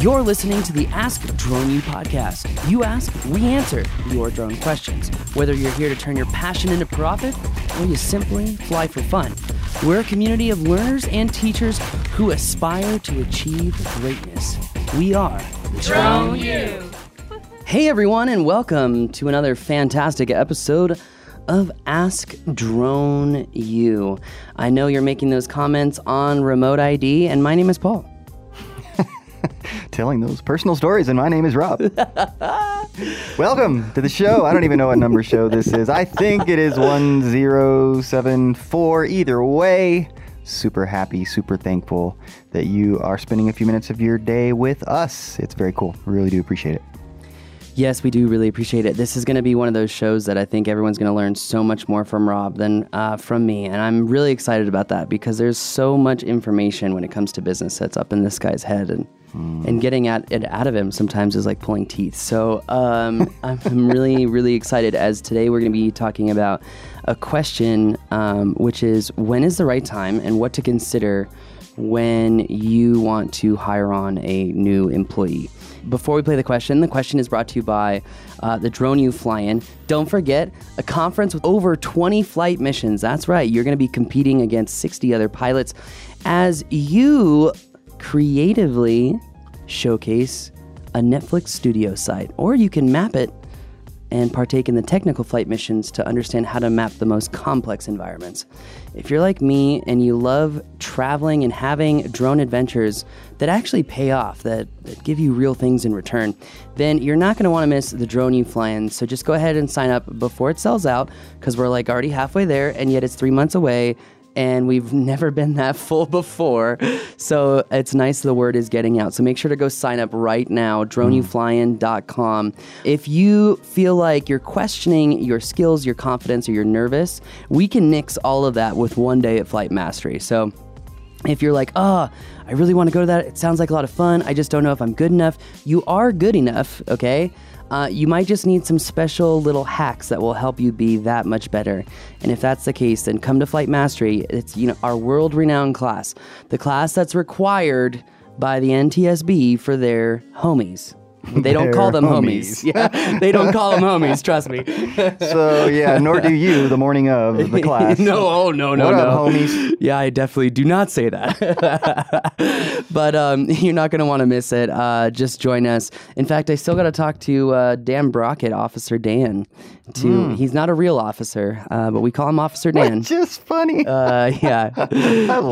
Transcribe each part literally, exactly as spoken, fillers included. You're listening to the Ask Drone U podcast. You ask, we answer your drone questions. Whether you're here to turn your passion into profit or you simply fly for fun, we're a community of learners and teachers who aspire to achieve greatness. We are Drone U. Hey everyone, and welcome to another fantastic episode of Ask Drone U. I know you're making those comments on Remote I D, and my name is Paul. Telling those personal stories, and my name is Rob. Welcome to the show. I don't even know what number show this is. I think it is one zero seven four. Either way, super happy, super thankful that you are spending a few minutes of your day with us. It's very cool. Really do appreciate it. Yes, we do really appreciate it. This is going to be one of those shows that I think everyone's going to learn so much more from Rob than uh, from me. And I'm really excited about that because there's so much information when it comes to business that's up in this guy's head. And mm. and getting at it out of him sometimes is like pulling teeth. So um, I'm really, really excited, as today we're going to be talking about a question, um, which is when is the right time and what to consider when you want to hire on a new employee. Before we play the question, the question is brought to you by uh, the Drone U Fly In. Don't forget, a conference with over twenty flight missions. That's right. You're going to be competing against sixty other pilots as you creatively showcase a Netflix studio site, or you can map it and partake in the technical flight missions to understand how to map the most complex environments. If you're like me and you love traveling and having drone adventures that actually pay off, that, that give you real things in return, then you're not gonna wanna miss the Drone U Fly In. So just go ahead and sign up before it sells out, because we're like already halfway there, and yet it's three months away, and we've never been that full before. So it's nice the word is getting out. So make sure to go sign up right now, drone u fly in dot com. If you feel like you're questioning your skills, your confidence, or you're nervous, we can nix all of that with one day at Flight Mastery. So if you're like, oh, I really want to go to that, it sounds like a lot of fun, I just don't know if I'm good enough. You are good enough, okay? Uh, you might just need some special little hacks that will help you be that much better. And if that's the case, then come to Flight Mastery. It's, you know, our world-renowned class, the class that's required by the N T S B for their homies. They don't call them homies. homies. Yeah, they don't call them homies, trust me. So, yeah, nor do you the morning of the class. no, oh, no, no, what no. Up, homies? Yeah, I definitely do not say that. But um, you're not going to want to miss it. Uh, just join us. In fact, I still got to talk to uh, Dan Brockett, Officer Dan. To mm. He's not a real officer, uh, but we call him Officer Dan. It's just funny. uh, yeah.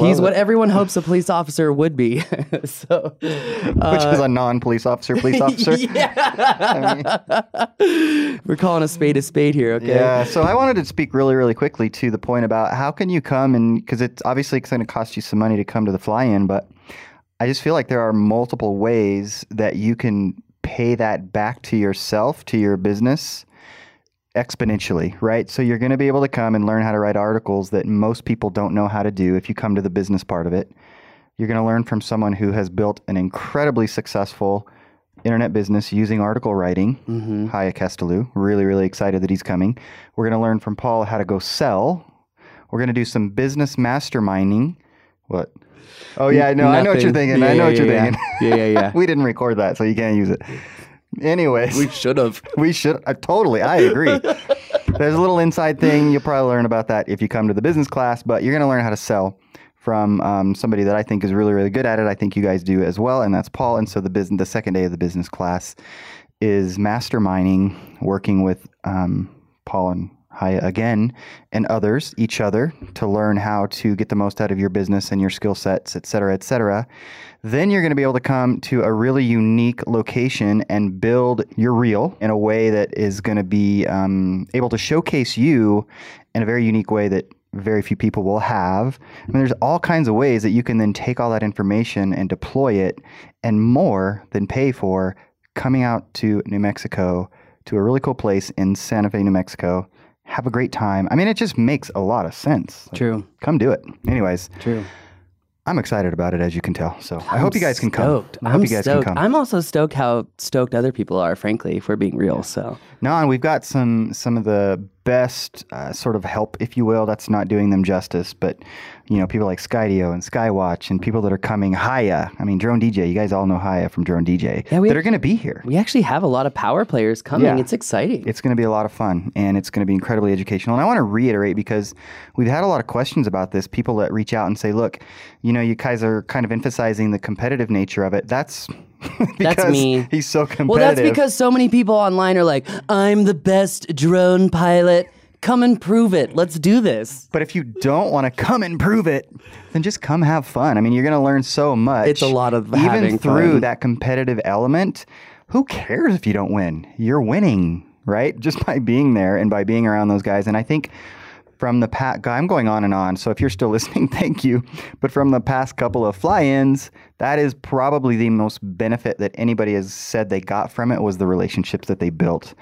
He's it. what everyone hopes a police officer would be. so, uh, Which is a non-police officer, police officer. Yeah. I mean, we're calling a spade a spade here, okay? Yeah, so I wanted to speak really, really quickly to the point about how can you come and, because it's obviously going to cost you some money to come to the fly-in, but I just feel like there are multiple ways that you can pay that back to yourself, to your business, exponentially, right? So you're going to be able to come and learn how to write articles that most people don't know how to do if you come to the business part of it. You're going to learn from someone who has built an incredibly successful internet business using article writing. Mm-hmm. Haya Esteloo. Really, really excited that he's coming. We're going to learn from Paul how to go sell. We're going to do some business masterminding. What? Oh, yeah, no, Nothing. I know what you're thinking. Yeah, I know yeah, what you're yeah. thinking. Yeah, yeah, yeah. We didn't record that, so you can't use it. Anyways. We should have. We should. Uh, totally. I agree. There's a little inside thing. You'll probably learn about that if you come to the business class, but you're going to learn how to sell from um, somebody that I think is really, really good at it. I think you guys do as well, and that's Paul. And so the business, the second day of the business class is masterminding, working with um, Paul and Haya again, and others, each other, to learn how to get the most out of your business and your skill sets, et cetera, et cetera. Then you're going to be able to come to a really unique location and build your reel in a way that is going to be um, able to showcase you in a very unique way that very few people will have. I mean, there's all kinds of ways that you can then take all that information and deploy it, and more than pay for coming out to New Mexico, to a really cool place in Santa Fe, New Mexico. Have a great time. I mean, it just makes a lot of sense. Like, true. Come do it. Anyways. True. I'm excited about it, as you can tell. So I I'm hope you guys can stoked. come. I hope I'm you guys stoked. can come. I'm also stoked how stoked other people are, frankly, if we're being real. So now on, we've got some some of the best uh, sort of help, if you will. That's not doing them justice, but you know, people like Skydio and Skywatch and people that are coming, Haya. I mean, Drone D J, you guys all know Haya from Drone D J, yeah, that are going to be here. We actually have a lot of power players coming. Yeah. It's exciting. It's going to be a lot of fun, and it's going to be incredibly educational. And I want to reiterate, because we've had a lot of questions about this, people that reach out and say, look, you know, you guys are kind of emphasizing the competitive nature of it. That's... because that's me. He's so competitive. Well, that's because so many people online are like, I'm the best drone pilot. Come and prove it. Let's do this. But if you don't want to come and prove it, then just come have fun. I mean, you're going to learn so much. It's a lot of even having through fun. That competitive element. Who cares if you don't win? You're winning, right? Just by being there and by being around those guys. And I think from the past, I'm going on and on, so if you're still listening, thank you. But from the past couple of fly-ins, that is probably the most benefit that anybody has said they got from it, was the relationships that they built.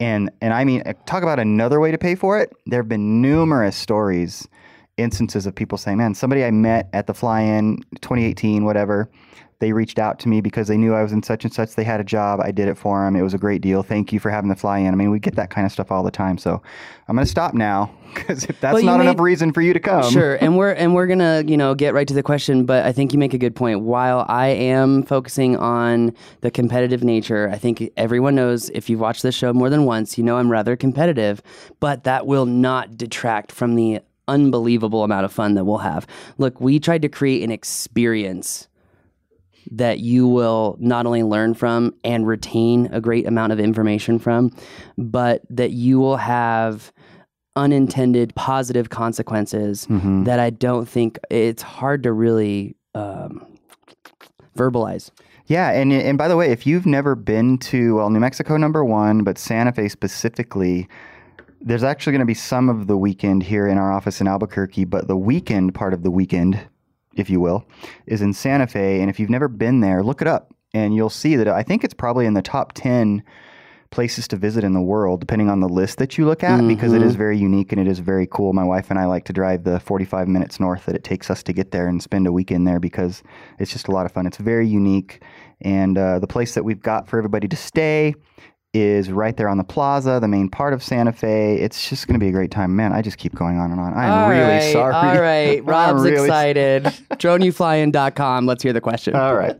And and I mean, talk about another way to pay for it. There have been numerous stories, instances of people saying, man, somebody I met at the fly-in twenty eighteen, whatever, they reached out to me because they knew I was in such and such. They had a job. I did it for them. It was a great deal. Thank you for having the fly in. I mean, we get that kind of stuff all the time. So I'm going to stop now, because if that's not made, enough reason for you to come. Sure. And we're, and we're going to, you know, get right to the question, but I think you make a good point. While I am focusing on the competitive nature, I think everyone knows, if you've watched this show more than once, you know I'm rather competitive, but that will not detract from the unbelievable amount of fun that we'll have. Look, we tried to create an experience that you will not only learn from and retain a great amount of information from, but that you will have unintended positive consequences mm-hmm. that I don't think it's hard to really um, verbalize. Yeah, and and by the way, if you've never been to, well, New Mexico, number one, but Santa Fe specifically, there's actually going to be some of the weekend here in our office in Albuquerque, but the weekend part of the weekend, if you will, is in Santa Fe. And if you've never been there, look it up and you'll see that I think it's probably in the top ten places to visit in the world, depending on the list that you look at, mm-hmm. because it is very unique and it is very cool. My wife and I like to drive the forty-five minutes north that it takes us to get there and spend a weekend there, because it's just a lot of fun. It's very unique. And uh, the place that we've got for everybody to stay is right there on the plaza, the main part of Santa Fe. It's just going to be a great time. Man, I just keep going on and on. I am all really right, sorry. All right. Rob's really excited. drone u fly in dot com. Let's hear the question. All right.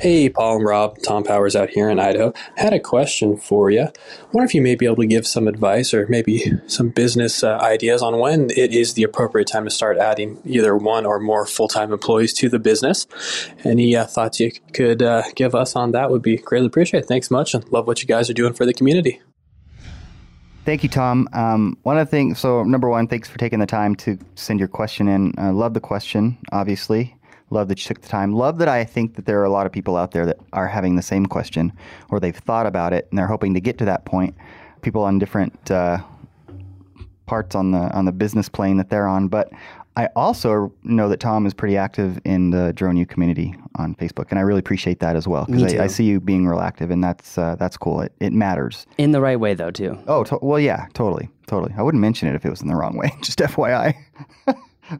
Hey, Paul and Rob. Tom Powers out here in Idaho. I had a question for you. I wonder if you may be able to give some advice or maybe some business uh, ideas on when it is the appropriate time to start adding either one or more full-time employees to the business. Any uh, thoughts you could uh, give us on that would be greatly appreciated. Thanks much, and love what you guys are doing for the community. Thank you, Tom. Um, one of the things, so number one, thanks for taking the time to send your question in. I love the question, obviously. Love that you took the time. Love that I think that there are a lot of people out there that are having the same question, or they've thought about it and they're hoping to get to that point. People on different uh, parts on the on the business plane that they're on. But I also know that Tom is pretty active in the Drone U community on Facebook, and I really appreciate that as well, because I, I see you being real active, and that's uh, that's cool. It it matters. In the right way, though, too. Oh, to- well, yeah, totally, totally. I wouldn't mention it if it was in the wrong way. Just F Y I.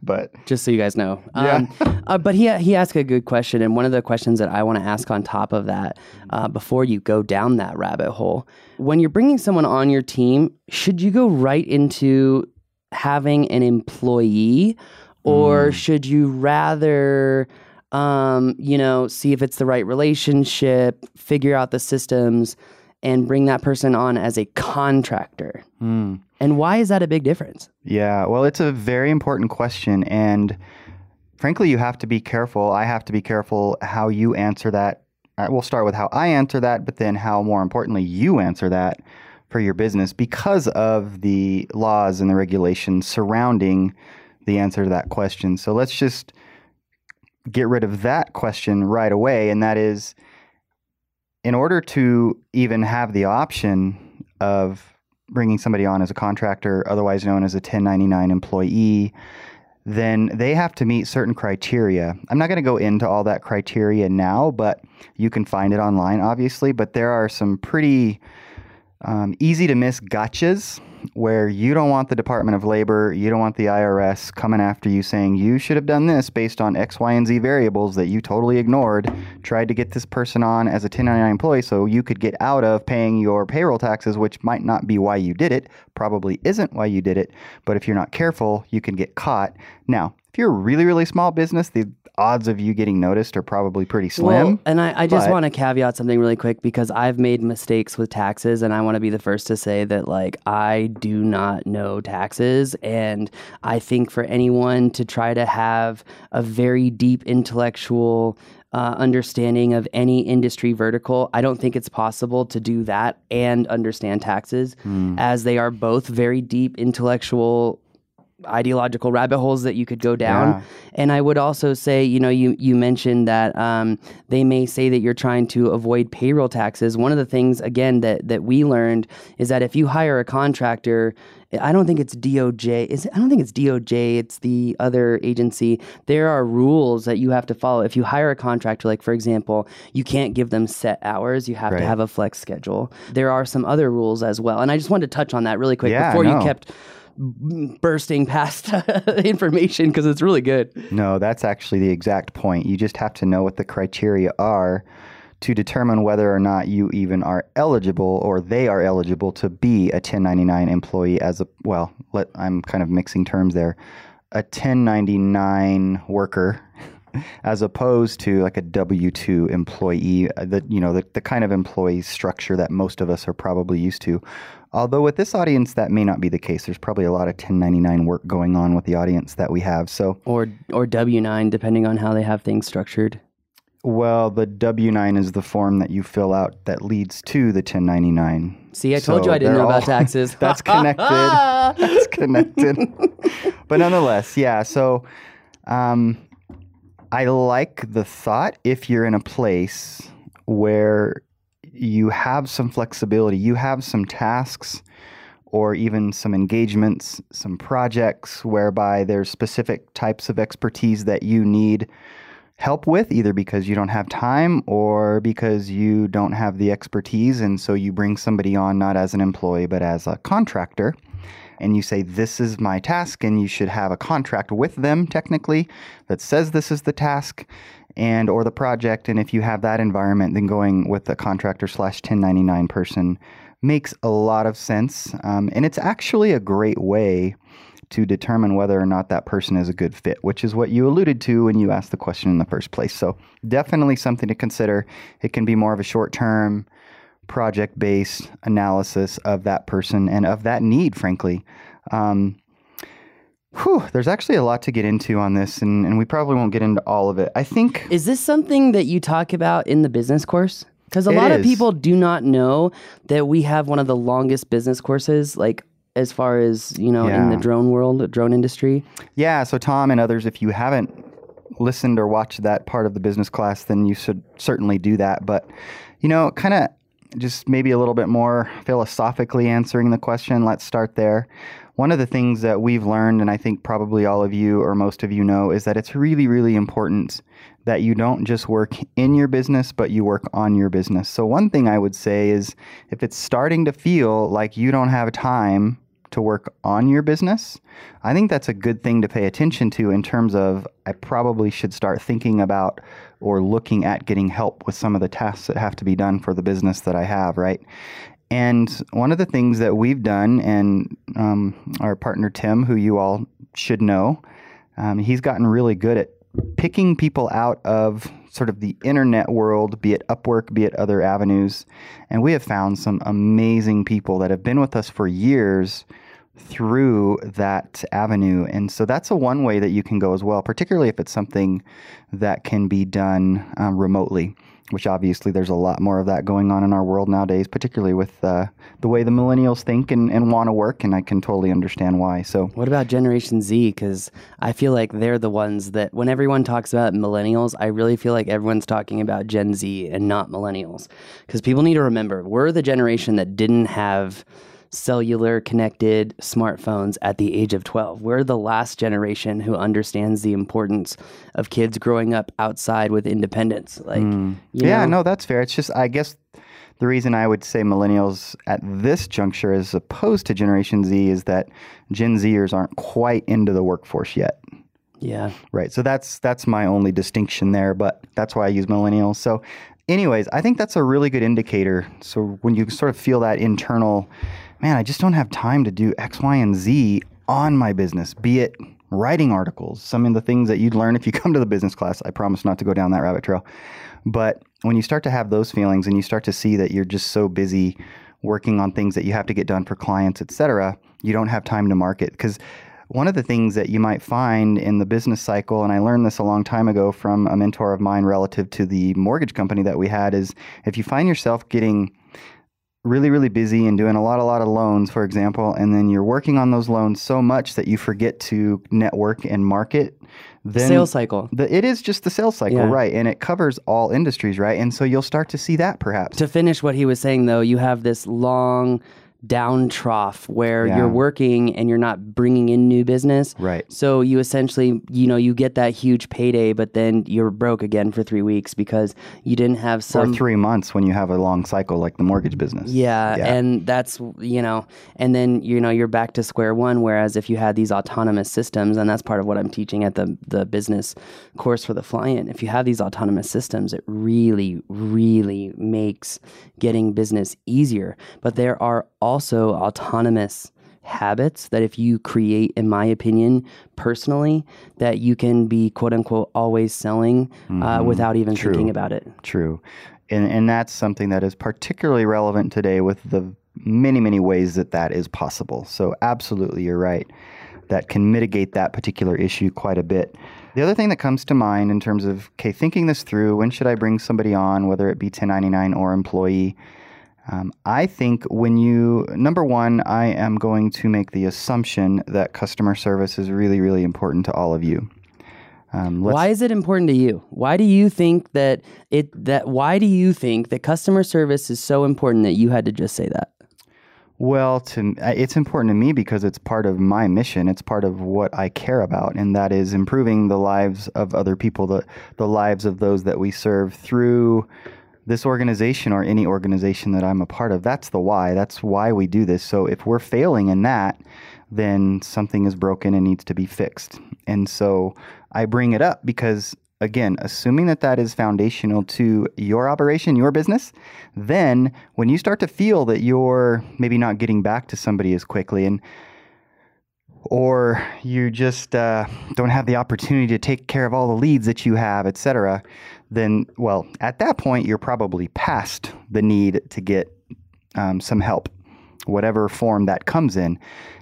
But just so you guys know, um, yeah. uh, but he he asked a good question. And one of the questions that I want to ask on top of that, uh, before you go down that rabbit hole, when you're bringing someone on your team, should you go right into having an employee, or mm. should you rather, um, you know, see if it's the right relationship, figure out the systems, and bring that person on as a contractor? Mm. And why is that a big difference? Yeah, well, it's a very important question. And frankly, you have to be careful. I have to be careful how you answer that. We'll start with how I answer that, but then how, more importantly, you answer that for your business, because of the laws and the regulations surrounding the answer to that question. So let's just get rid of that question right away, and that is, in order to even have the option of bringing somebody on as a contractor, otherwise known as a ten ninety-nine employee, then they have to meet certain criteria. I'm not going to go into all that criteria now, but you can find it online, obviously. But there are some pretty um, easy to miss gotchas where you don't want the Department of Labor, you don't want the I R S coming after you saying you should have done this based on X, Y, and Z variables that you totally ignored, tried to get this person on as a ten ninety-nine employee so you could get out of paying your payroll taxes, which might not be why you did it, probably isn't why you did it, but if you're not careful, you can get caught. Now, if you're a really, really small business, the odds of you getting noticed are probably pretty slim. Well, and I, I just want to caveat something really quick because I've made mistakes with taxes and I want to be the first to say that, like, I do not know taxes. And I think for anyone to try to have a very deep intellectual Uh, understanding of any industry vertical, I don't think it's possible to do that and understand taxes, mm. as they are both very deep intellectual ideological rabbit holes that you could go down. Yeah. And I would also say, you know, you, you mentioned that um, they may say that you're trying to avoid payroll taxes. One of the things, again, that, that we learned is that if you hire a contractor, I don't think it's D O J. Is it? I don't think it's D O J. It's the other agency. There are rules that you have to follow. If you hire a contractor, like, for example, you can't give them set hours. You have right. to have a flex schedule. There are some other rules as well. And I just wanted to touch on that really quick yeah, before no. you kept bursting past information because it's really good. No, that's actually the exact point. You just have to know what the criteria are to determine whether or not you even are eligible or they are eligible to be a ten ninety-nine employee as a, well, let, I'm kind of mixing terms there, a ten ninety-nine worker as opposed to like a W two employee, the, you know, the, the kind of employee structure that most of us are probably used to. Although with this audience, that may not be the case. There's probably a lot of ten ninety-nine work going on with the audience that we have. So Or or W nine, depending on how they have things structured. Well, the W nine is the form that you fill out that leads to the ten ninety-nine. See, I so told you I didn't know all, about taxes. That's connected. That's connected. But nonetheless, yeah. So um, I like the thought if you're in a place where you have some flexibility, you have some tasks or even some engagements, some projects whereby there's specific types of expertise that you need help with, either because you don't have time or because you don't have the expertise, and so you bring somebody on not as an employee but as a contractor, and you say, this is my task, and you should have a contract with them technically that says this is the task and or the project. And if you have that environment, then going with a contractor slash ten ninety-nine person makes a lot of sense. Um, and it's actually a great way to determine whether or not that person is a good fit, which is what you alluded to when you asked the question in the first place. So definitely something to consider. It can be more of a short-term project-based analysis of that person and of that need, frankly. Um, Whew, there's actually a lot to get into on this, and, and we probably won't get into all of it. I think... Is this something that you talk about in the business course? Because a lot of people do not know that we have one of the longest business courses, like, as far as, you know, yeah. in the drone world, the drone industry. Yeah, so Tom and others, if you haven't listened or watched that part of the business class, then you should certainly do that. But, you know, kind of just maybe a little bit more philosophically answering the question, let's start there. One of the things that we've learned, and I think probably all of you or most of you know, is that it's really, really important that you don't just work in your business, but you work on your business. So one thing I would say is if it's starting to feel like you don't have time to work on your business, I think that's a good thing to pay attention to in terms of I probably should start thinking about or looking at getting help with some of the tasks that have to be done for the business that I have, right? And one of the things that we've done, and um, our partner Tim, who you all should know, um, he's gotten really good at picking people out of sort of the internet world, be it Upwork, be it other avenues. And we have found some amazing people that have been with us for years through that avenue. And so that's a one way that you can go as well, particularly if it's something that can be done um, remotely, which obviously there's a lot more of that going on in our world nowadays, particularly with uh, the way the millennials think and, and want to work, and I can totally understand why. So, what about Generation Z? Because I feel like they're the ones that, when everyone talks about millennials, I really feel like everyone's talking about Gen Z and not millennials. Because people need to remember, we're the generation that didn't have cellular connected smartphones at the age of twelve. We're the last generation who understands the importance of kids growing up outside with independence. Like, mm. you yeah, know? no, that's fair. It's just, I guess the reason I would say millennials at this juncture as opposed to Generation Z is that Gen Zers aren't quite into the workforce yet. Yeah. Right. So that's that's my only distinction there, but that's why I use millennials. So anyways, I think that's a really good indicator. So when you sort of feel that internal, man, I just don't have time to do X, Y, and Z on my business, be it writing articles, some of the things that you'd learn if you come to the business class. I promise not to go down that rabbit trail. But when you start to have those feelings and you start to see that you're just so busy working on things that you have to get done for clients, et cetera, you don't have time to market. Because one of the things that you might find in the business cycle, and I learned this a long time ago from a mentor of mine relative to the mortgage company that we had, is if you find yourself getting really, really busy and doing a lot, a lot of loans, for example, and then you're working on those loans so much that you forget to network and market. Then sales cycle. The, it is just the sales cycle, yeah. Right? And it covers all industries, right? And so you'll start to see that perhaps. To finish what he was saying, though, you have this long down trough where yeah. you're working and you're not bringing in new business. Right. So you essentially, you know, you get that huge payday, but then you're broke again for three weeks because you didn't have some... Or three months when you have a long cycle like the mortgage business. Yeah, yeah. And that's, you know, and then, you know, you're back to square one, whereas if you had these autonomous systems, and that's part of what I'm teaching at the, the business course for the fly-in, if you have these autonomous systems, it really, really makes getting business easier. But there are all also autonomous habits that if you create, in my opinion, personally, that you can be quote unquote always selling mm-hmm. uh, without even True. Thinking about it. True. And, and that's something that is particularly relevant today with the many, many ways that that is possible. So absolutely, you're right. That can mitigate that particular issue quite a bit. The other thing that comes to mind in terms of, okay, thinking this through, when should I bring somebody on, whether it be ten ninety-nine or employee, Um, I think when you, number one, I am going to make the assumption that customer service is really, really important to all of you. Um, why is it important to you? Why do you think that it, that, why do you think that customer service is so important that you had to just say that? Well, to, it's important to me because it's part of my mission. It's part of what I care about, and that is improving the lives of other people, the, the lives of those that we serve through this organization or any organization that I'm a part of. That's the why. That's why we do this. So if we're failing in that, then something is broken and needs to be fixed. And so I bring it up because, again, assuming that that is foundational to your operation, your business, then when you start to feel that you're maybe not getting back to somebody as quickly and or you just uh, don't have the opportunity to take care of all the leads that you have, et cetera, then, well, at that point, you're probably past the need to get um, some help, whatever form that comes in.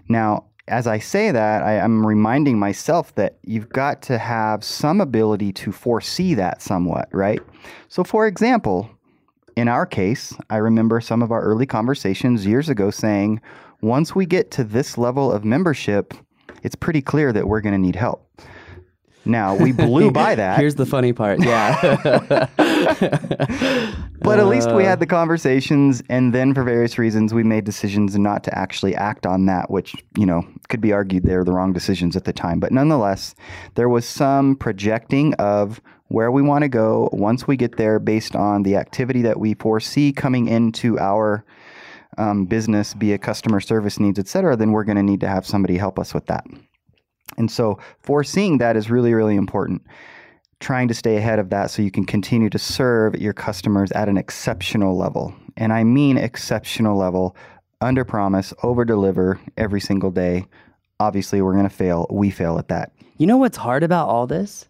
Now, as I say that, I, I'm reminding myself that you've got to have some ability to foresee that somewhat, right? So, for example, in our case, I remember some of our early conversations years ago saying, once we get to this level of membership, it's pretty clear that we're going to need help. Now, we blew by that. Here's the funny part, yeah. But at least we had the conversations, and then for various reasons, we made decisions not to actually act on that, which, you know, could be argued they were the wrong decisions at the time. But nonetheless, there was some projecting of where we want to go once we get there based on the activity that we foresee coming into our um, business, be it customer service needs, et cetera, then we're going to need to have somebody help us with that. And so foreseeing that is really, really important. Trying to stay ahead of that so you can continue to serve your customers at an exceptional level. And I mean exceptional level, under promise, over deliver every single day. Obviously, we're going to fail. We fail at that. You know what's hard about all this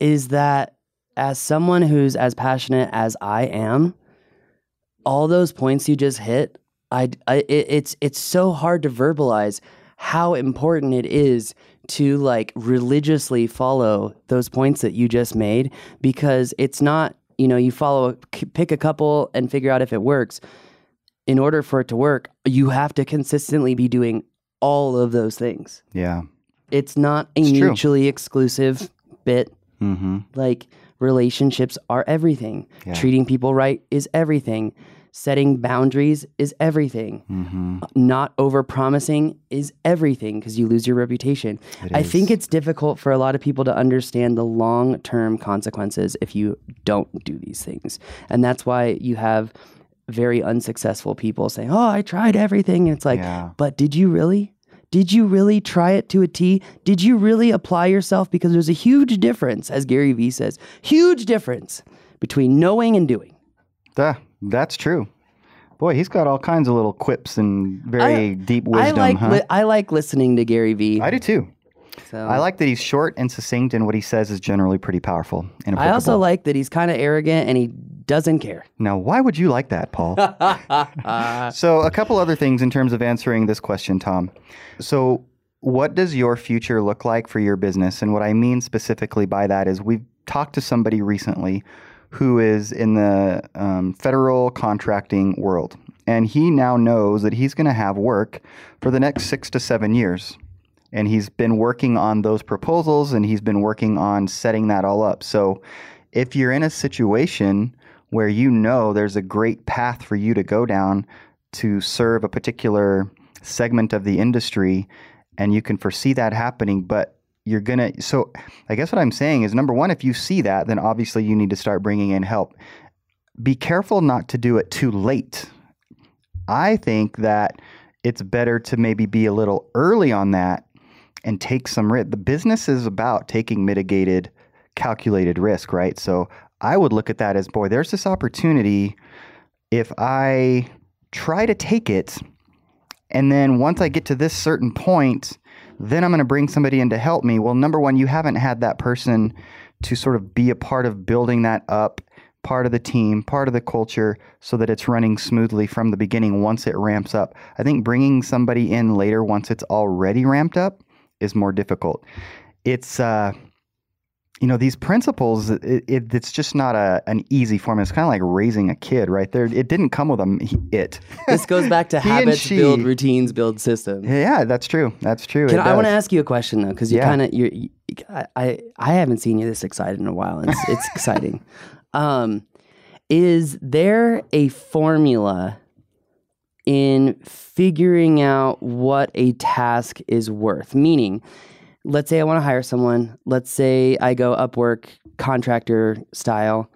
is that as someone who's as passionate as I am, all those points you just hit, I, I it, it's it's so hard to verbalize how important it is to like religiously follow those points that you just made, because it's not, you know, you follow, pick a couple and figure out if it works. In order for it to work, you have to consistently be doing all of those things. Yeah. It's not a it's mutually true. Exclusive bit. Mm-hmm. Like relationships are everything. Yeah. Treating people right is everything. Setting boundaries is everything. Mm-hmm. Not overpromising is everything, because you lose your reputation. It I is. think it's difficult for a lot of people to understand the long-term consequences if you don't do these things. And that's why you have very unsuccessful people saying, oh, I tried everything. And it's like, yeah. but did you really? Did you really try it to a T? Did you really apply yourself? Because there's a huge difference, as Gary Vee says, huge difference between knowing and doing. Yeah, that's true. Boy, he's got all kinds of little quips and very I, deep wisdom. I like, huh? li- I like listening to Gary Vee. I do too. So. I like that he's short and succinct, and what he says is generally pretty powerful. And I also like that he's kind of arrogant and he doesn't care. Now, why would you like that, Paul? So a couple other things in terms of answering this question, Tom. So what does your future look like for your business? And what I mean specifically by that is we've talked to somebody recently who is in the um, federal contracting world. And he now knows that he's going to have work for the next six to seven years. And he's been working on those proposals, and he's been working on setting that all up. So if you're in a situation where you know there's a great path for you to go down to serve a particular segment of the industry, and you can foresee that happening, but you're going to... So I guess what I'm saying is, number one, if you see that, then obviously you need to start bringing in help. Be careful not to do it too late. I think that it's better to maybe be a little early on that and take some risk. The business is about taking mitigated, calculated risk, right? So I would look at that as, boy, there's this opportunity. If I try to take it, and then once I get to this certain point, then I'm going to bring somebody in to help me. Well, number one, you haven't had that person to sort of be a part of building that up, part of the team, part of the culture, so that it's running smoothly from the beginning once it ramps up. I think bringing somebody in later once it's already ramped up is more difficult. It's, uh, you know, these principles, it, it, it's just not a an easy formula. It's kind of like raising a kid, right? There, it didn't come with a it. This goes back to habits build routines, build systems. Yeah, that's true. That's true. Can, I want to ask you a question, though, because you yeah. kind of, you're, you, I, I haven't seen you this excited in a while. It's, it's exciting. Um, is there a formula in figuring out what a task is worth? Meaning, let's say I want to hire someone. Let's say I go Upwork contractor style.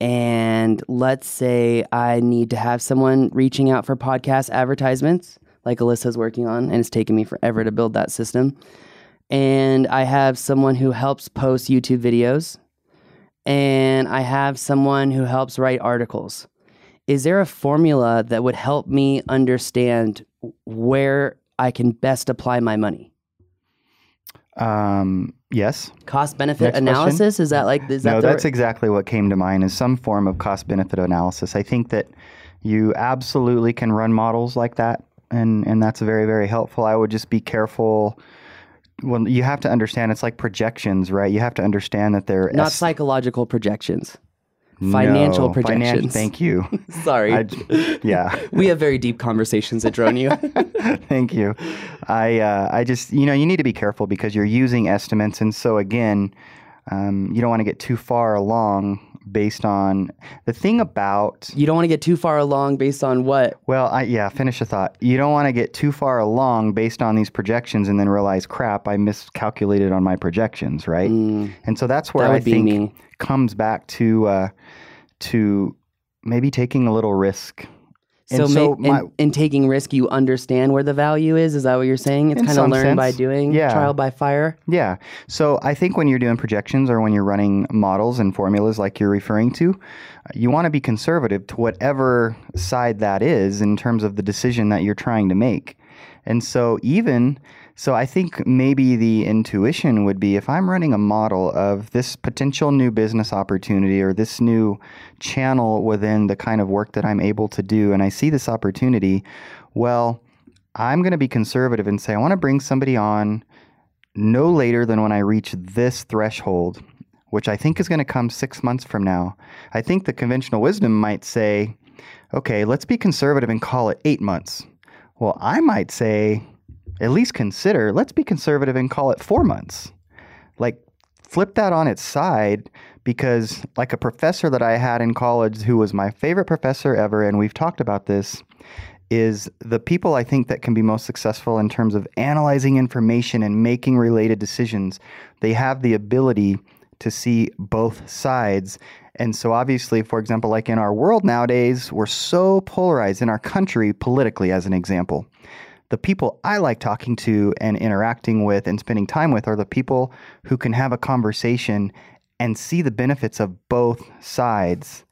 And let's say I need to have someone reaching out for podcast advertisements, like Alyssa's working on, and it's taken me forever to build that system. And I have someone who helps post YouTube videos. And I have someone who helps write articles. Is there a formula that would help me understand where I can best apply my money? Um, yes. Cost benefit Next analysis? Question. Is that like, is that No, the that's r- exactly what came to mind, is some form of cost benefit analysis. I think that you absolutely can run models like that. And, and that's very, very helpful. I would just be careful. Well, you have to understand, it's like projections, right? You have to understand that they're... Not es- psychological projections. Financial no, projections. Finan- thank you. Sorry. I, yeah. We have very deep conversations at Drone U. Thank you. I uh, I just, you know, you need to be careful because you're using estimates. And so again, um, you don't want to get too far along based on the thing about... You don't want to get too far along based on what? Well, I, yeah, finish the thought. You don't want to get too far along based on these projections and then realize, crap, I miscalculated on my projections, right? Mm. And so that's where that I think... Me. comes back to uh, to maybe taking a little risk. So, and so ma- my, in, in taking risk, you understand where the value is? Is that what you're saying? It's kind of learn sense. by doing, yeah. trial by fire? Yeah. So I think when you're doing projections or when you're running models and formulas like you're referring to, you want to be conservative to whatever side that is in terms of the decision that you're trying to make. And so even... So I think maybe the intuition would be, if I'm running a model of this potential new business opportunity or this new channel within the kind of work that I'm able to do, and I see this opportunity, well, I'm going to be conservative and say, I want to bring somebody on no later than when I reach this threshold, which I think is going to come six months from now. I think the conventional wisdom might say, okay, let's be conservative and call it eight months. Well, I might say... at least consider, let's be conservative and call it four months. Like, flip that on its side, because like a professor that I had in college who was my favorite professor ever, and we've talked about this, is the people I think that can be most successful in terms of analyzing information and making related decisions, they have the ability to see both sides And so obviously, for example, like in our world nowadays, we're so polarized in our country politically, as an example. The people I like talking to and interacting with and spending time with are the people who can have a conversation and see the benefits of both sides.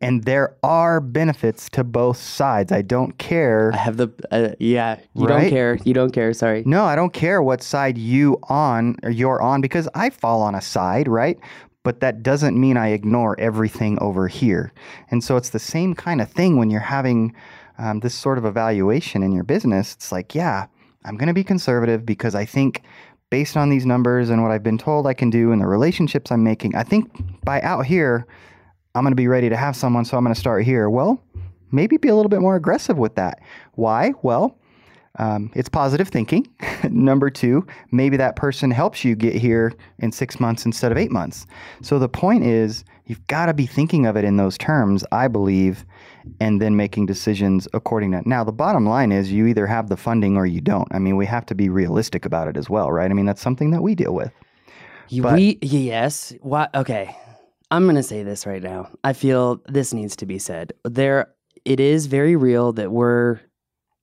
And there are benefits to both sides. I don't care. I have the, uh, yeah, you right? don't care. You don't care. Sorry. No, I don't care what side you on or you're on, because I fall on a side, right? But that doesn't mean I ignore everything over here. And so it's the same kind of thing when you're having um, this sort of evaluation in your business. It's like, yeah, I'm going to be conservative because I think based on these numbers and what I've been told I can do and the relationships I'm making, I think by out here, I'm going to be ready to have someone, so I'm going to start here. Well, maybe be a little bit more aggressive with that. Why? Well, um, it's positive thinking. Number two, maybe that person helps you get here in six months instead of eight months. So the point is, you've got to be thinking of it in those terms, I believe, and then making decisions according to that. Now, the bottom line is you either have the funding or you don't. I mean, we have to be realistic about it as well, right? I mean, that's something that we deal with. But, we, yes. Why, okay. I'm going to say this right now. I feel this needs to be said. There, it is very real that we're,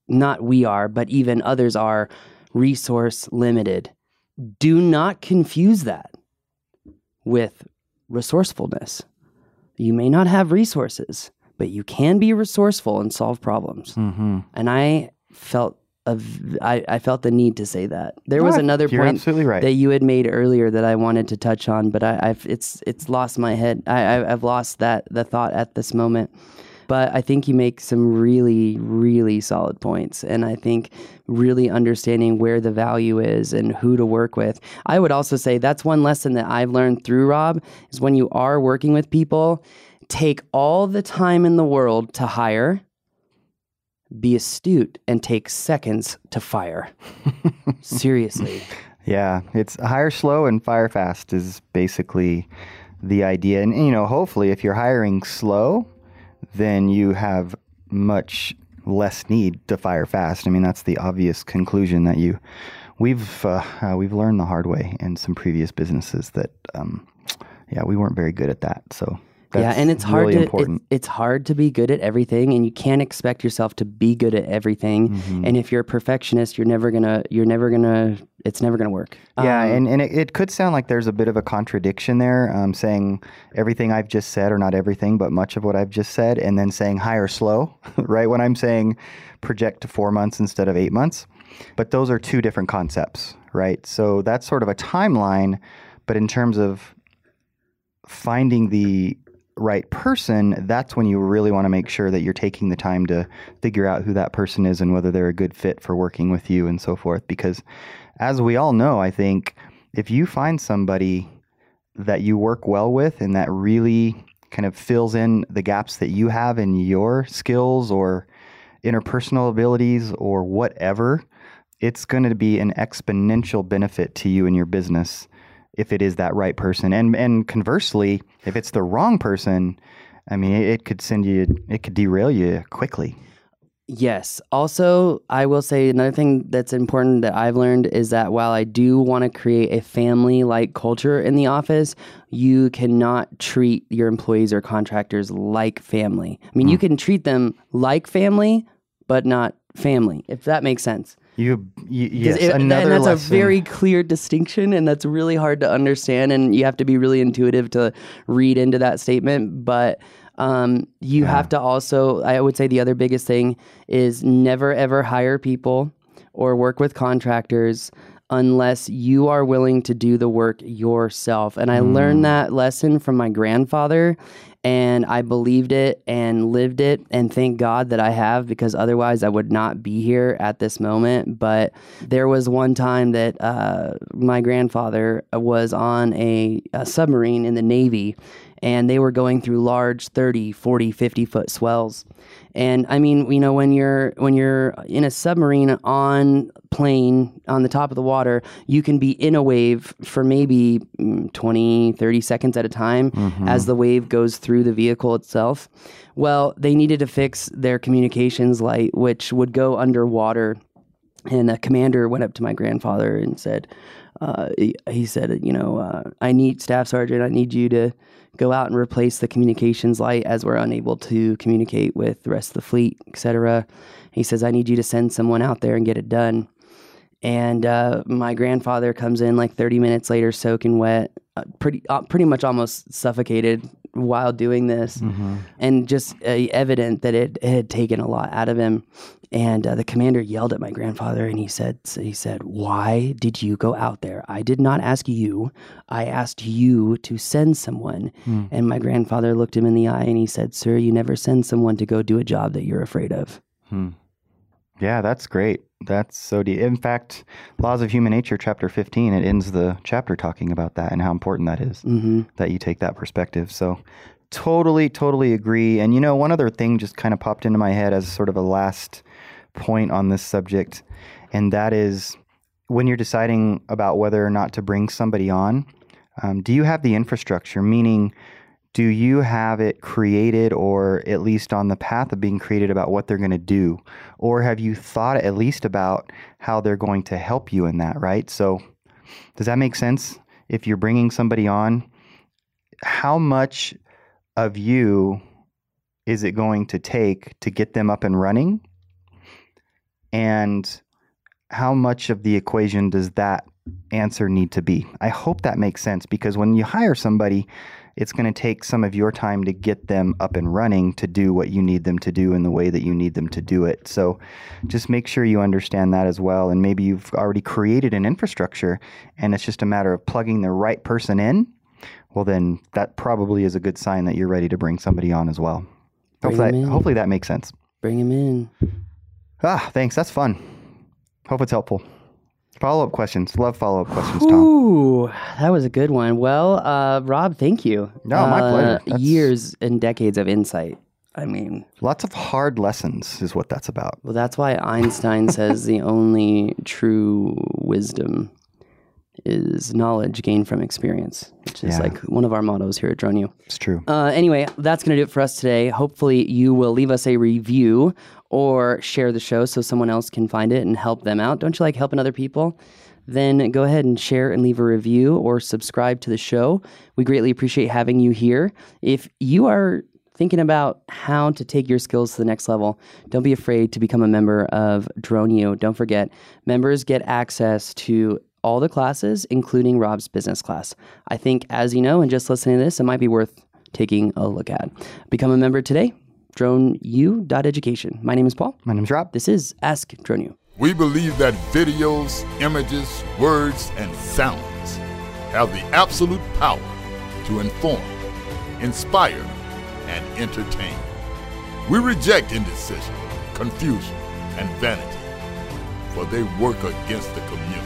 not we are, but even others are, resource limited. Do not confuse that with resourcefulness. You may not have resources, but you can be resourceful and solve problems. Mm-hmm. And I felt Of, I, I felt the need to say that. There was another point right. that you had made earlier that I wanted to touch on, but I, I've it's it's lost my head. I, I, I've lost that the thought at this moment. But I think you make some really, really solid points, and I think really understanding where the value is and who to work with. I would also say that's one lesson that I've learned through Rob is when you are working with people, take all the time in the world to hire. Be astute and take seconds to fire. Seriously. Yeah, it's hire slow and fire fast is basically the idea. And, you know, hopefully if you're hiring slow, then you have much less need to fire fast. I mean, that's the obvious conclusion that you we've uh, uh, we've learned the hard way in some previous businesses that, um, yeah, we weren't very good at that. So. That's yeah, and it's hard really to it, it's hard to be good at everything, and you can't expect yourself to be good at everything. Mm-hmm. And if you're a perfectionist, you're never gonna you're never gonna it's never gonna work. Yeah, um, and and it, it could sound like there's a bit of a contradiction there, um, saying everything I've just said, or not everything, but much of what I've just said, and then saying hire slow, right? When I'm saying project to four months instead of eight months, but those are two different concepts, right? So that's sort of a timeline, but in terms of finding the right person, that's when you really want to make sure that you're taking the time to figure out who that person is and whether they're a good fit for working with you and so forth. Because as we all know, I think if you find somebody that you work well with and that really kind of fills in the gaps that you have in your skills or interpersonal abilities or whatever, it's going to be an exponential benefit to you and your business if it is that right person. And and conversely, if it's the wrong person, I mean, it, it could send you, it could derail you quickly. Yes. Also, I will say another thing that's important that I've learned is that while I do want to create a family-like culture in the office, you cannot treat your employees or contractors like family. I mean, mm. you can treat them like family, but not family, if that makes sense. You, you yes, it, another and that's lesson. A very clear distinction, and that's really hard to understand, and you have to be really intuitive to read into that statement. But um, you yeah. have to also, I would say the other biggest thing is never ever hire people or work with contractors unless you are willing to do the work yourself. And I mm. learned that lesson from my grandfather. And I believed it and lived it, and thank God that I have, because otherwise I would not be here at this moment. But there was one time that uh, my grandfather was on a, a submarine in the Navy, and they were going through large thirty, forty, fifty foot swells. And I mean, you know, when you're when you're in a submarine on plane on the top of the water, you can be in a wave for maybe twenty, thirty seconds at a time mm-hmm. as the wave goes through the vehicle itself. Well, they needed to fix their communications light, which would go underwater. And a commander went up to my grandfather and said, uh, he, he said, you know, uh, I need Staff Sergeant, I need you to go out and replace the communications light as we're unable to communicate with the rest of the fleet, et cetera. He says, I need you to send someone out there and get it done. And uh, my grandfather comes in like thirty minutes later, soaking wet, uh, pretty uh, pretty much almost suffocated while doing this, mm-hmm. and just uh, evident that it, it had taken a lot out of him. And uh, the commander yelled at my grandfather, and he said, so he said, why did you go out there? I did not ask you. I asked you to send someone. Mm. And my grandfather looked him in the eye, and he said, sir, you never send someone to go do a job that you're afraid of. Hmm. Yeah, that's great. That's so deep. In fact, Laws of Human Nature, chapter fifteen, it ends the chapter talking about that and how important that is, mm-hmm. that you take that perspective. So totally, totally agree. And, you know, one other thing just kind of popped into my head as sort of a last point on this subject, and that is when you're deciding about whether or not to bring somebody on, um, do you have the infrastructure? Meaning, do you have it created, or at least on the path of being created, about what they're going to do? Or have you thought at least about how they're going to help you in that, right? So does that make sense? If you're bringing somebody on, how much of you is it going to take to get them up and running? And how much of the equation does that answer need to be? I hope that makes sense, because when you hire somebody, it's going to take some of your time to get them up and running to do what you need them to do in the way that you need them to do it. So just make sure you understand that as well. And maybe you've already created an infrastructure and it's just a matter of plugging the right person in. Well, then that probably is a good sign that you're ready to bring somebody on as well. Hopefully that, hopefully that makes sense. Bring him in. Ah, thanks. That's fun. Hope it's helpful. Follow-up questions. Love follow-up questions, Tom. Ooh, that was a good one. Well, uh, Rob, thank you. No, uh, my pleasure. That's... years and decades of insight. I mean... lots of hard lessons is what that's about. Well, that's why Einstein says the only true wisdom is knowledge gained from experience, which is yeah. like one of our mottos here at Drone U. It's true. Uh, anyway, that's going to do it for us today. Hopefully you will leave us a review or share the show so someone else can find it and help them out. Don't you like helping other people? Then go ahead and share and leave a review or subscribe to the show. We greatly appreciate having you here. If you are thinking about how to take your skills to the next level, don't be afraid to become a member of Drone U. Don't forget, members get access to all the classes, including Rob's business class. I think, as you know, and just listening to this, it might be worth taking a look at. Become a member today, drone u dot education. My name is Paul. My name is Rob. This is Ask Drone U. We believe that videos, images, words, and sounds have the absolute power to inform, inspire, and entertain. We reject indecision, confusion, and vanity, for they work against the community.